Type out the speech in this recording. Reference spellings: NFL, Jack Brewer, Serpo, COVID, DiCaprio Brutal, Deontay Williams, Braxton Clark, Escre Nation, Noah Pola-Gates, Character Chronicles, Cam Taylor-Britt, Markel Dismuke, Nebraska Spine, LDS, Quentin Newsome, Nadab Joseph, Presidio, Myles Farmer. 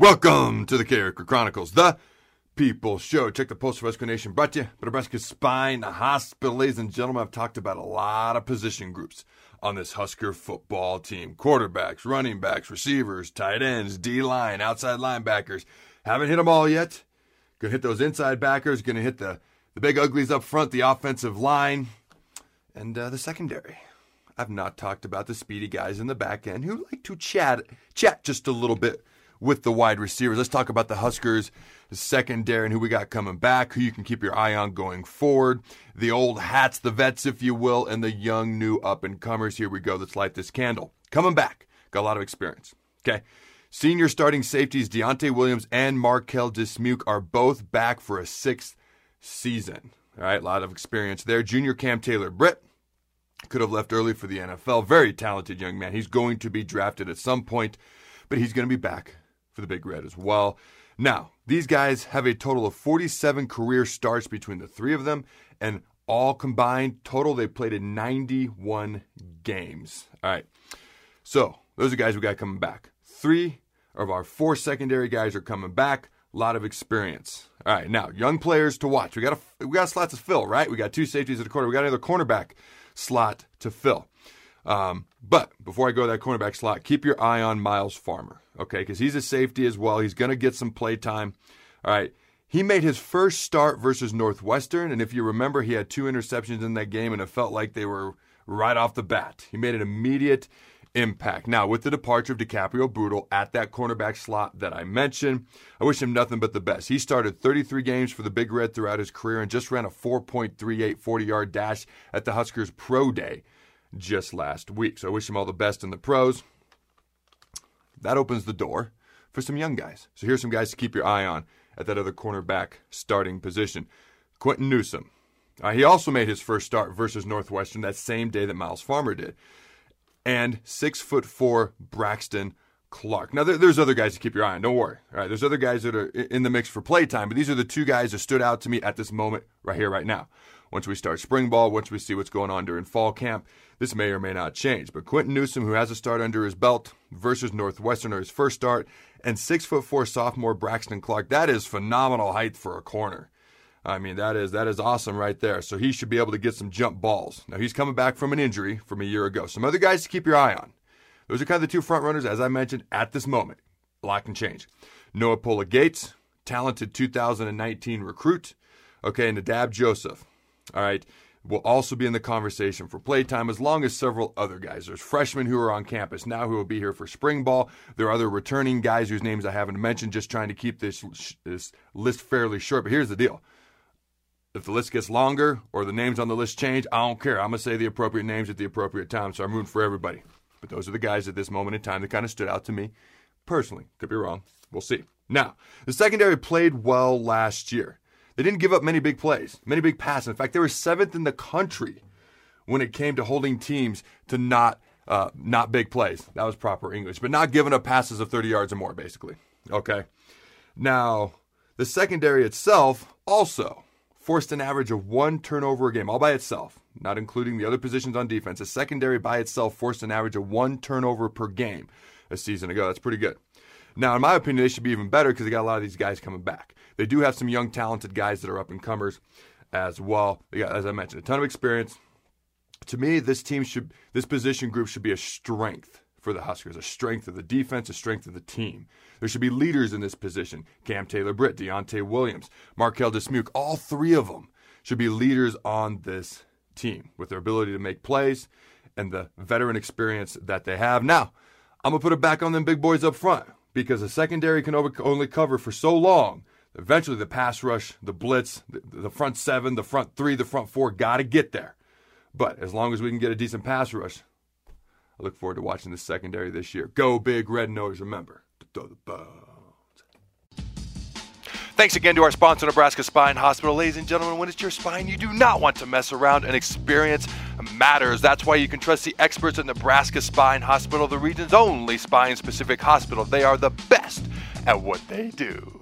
Welcome to the Character Chronicles, the People Show. Check the post for Escre Nation, brought to you by Nebraska Spine Hospital. Ladies and gentlemen, I've talked about a lot of position groups on this Husker football team. Quarterbacks, running backs, receivers, tight ends, D-line, outside linebackers. Haven't hit them all yet. Going to hit those inside backers. Going to hit the big uglies up front, the offensive line, and the secondary. I've not talked about the speedy guys in the back end who like to chat just a little bit with the wide receivers. Let's talk about the Huskers, the secondary, and who we got coming back, who you can keep your eye on going forward, the old hats, the vets, if you will, and the young, new up-and-comers. Here we go. Let's light this candle. Coming back. Got a lot of experience. Okay. Senior starting safeties Deontay Williams and Markel Dismuke are both back for a sixth season. All right. A lot of experience there. Junior Cam Taylor-Britt could have left early for the NFL. Very talented young man. He's going to be drafted at some point, but he's going to be back for the Big Red as well. Now, these guys have a total of 47 career starts between the three of them, and all combined total, they played in 91 games. All right. So, those are guys we got coming back. Three of our four secondary guys are coming back. A lot of experience. All right. Now, young players to watch. We got slots to fill, right? We got two safeties at a corner. We got another cornerback slot to fill. But before I go to that cornerback slot, keep your eye on Myles Farmer, okay? Because he's a safety as well. He's going to get some play time. All right. He made his first start versus Northwestern, and if you remember, he had two interceptions in that game, and it felt like they were right off the bat. He made an immediate impact. Now, with the departure of DiCaprio Brutal at that cornerback slot that I mentioned, I wish him nothing but the best. He started 33 games for the Big Red throughout his career and just ran a 4.38 40-yard dash at the Huskers Pro Day just last week. So I wish him all the best in the pros. That opens the door for some young guys. So here's some guys to keep your eye on at that other cornerback starting position. Quentin Newsome. He also made his first start versus Northwestern that same day that Myles Farmer did. And 6'4" Braxton Clark. Now, there's other guys to keep your eye on. Don't worry. All right, there's other guys that are in the mix for playtime, but these are the two guys that stood out to me at this moment right here, right now. Once we start spring ball, once we see what's going on during fall camp, this may or may not change. But Quentin Newsome, who has a start under his belt versus Northwestern, or his first start, and 6'4" sophomore Braxton Clark, that is phenomenal height for a corner. I mean, that is awesome right there. So he should be able to get some jump balls. Now, he's coming back from an injury from a year ago. Some other guys to keep your eye on. Those are kind of the two front runners, as I mentioned, at this moment. A lot can change. Noah Pola-Gates, talented 2019 recruit. Okay, Nadab Joseph. All right, will also be in the conversation for playtime, as long as several other guys. There's freshmen who are on campus now who will be here for spring ball. There are other returning guys whose names I haven't mentioned, just trying to keep this list fairly short. But here's the deal. If the list gets longer or the names on the list change, I don't care. I'm going to say the appropriate names at the appropriate time, so I'm rooting for everybody. But those are the guys at this moment in time that kind of stood out to me personally. Could be wrong. We'll see. Now, the secondary played well last year. They didn't give up many big plays, many big passes. In fact, they were 7th in the country when it came to holding teams to not big plays. That was proper English, but not giving up passes of 30 yards or more, basically. Okay. Now, the secondary itself also forced an average of one turnover a game, all by itself, not including the other positions on defense. The secondary by itself forced an average of one turnover per game a season ago. That's pretty good. Now, in my opinion, they should be even better because they got a lot of these guys coming back. They do have some young, talented guys that are up-and-comers as well. They got, as I mentioned, a ton of experience. To me, this position group should be a strength for the Huskers, a strength of the defense, a strength of the team. There should be leaders in this position. Cam Taylor-Britt, Deontay Williams, Markel Dismuke, all three of them should be leaders on this team with their ability to make plays and the veteran experience that they have. Now, I'm going to put it back on them big boys up front, because the secondary can only cover for so long. Eventually, the pass rush, the blitz, the front seven, the front three, the front four, got to get there. But as long as we can get a decent pass rush, I look forward to watching the secondary this year. Go Big Red, and always remember to throw the ball. Thanks again to our sponsor, Nebraska Spine Hospital. Ladies and gentlemen, when it's your spine, you do not want to mess around, and experience matters. That's why you can trust the experts at Nebraska Spine Hospital, the region's only spine-specific hospital. They are the best at what they do.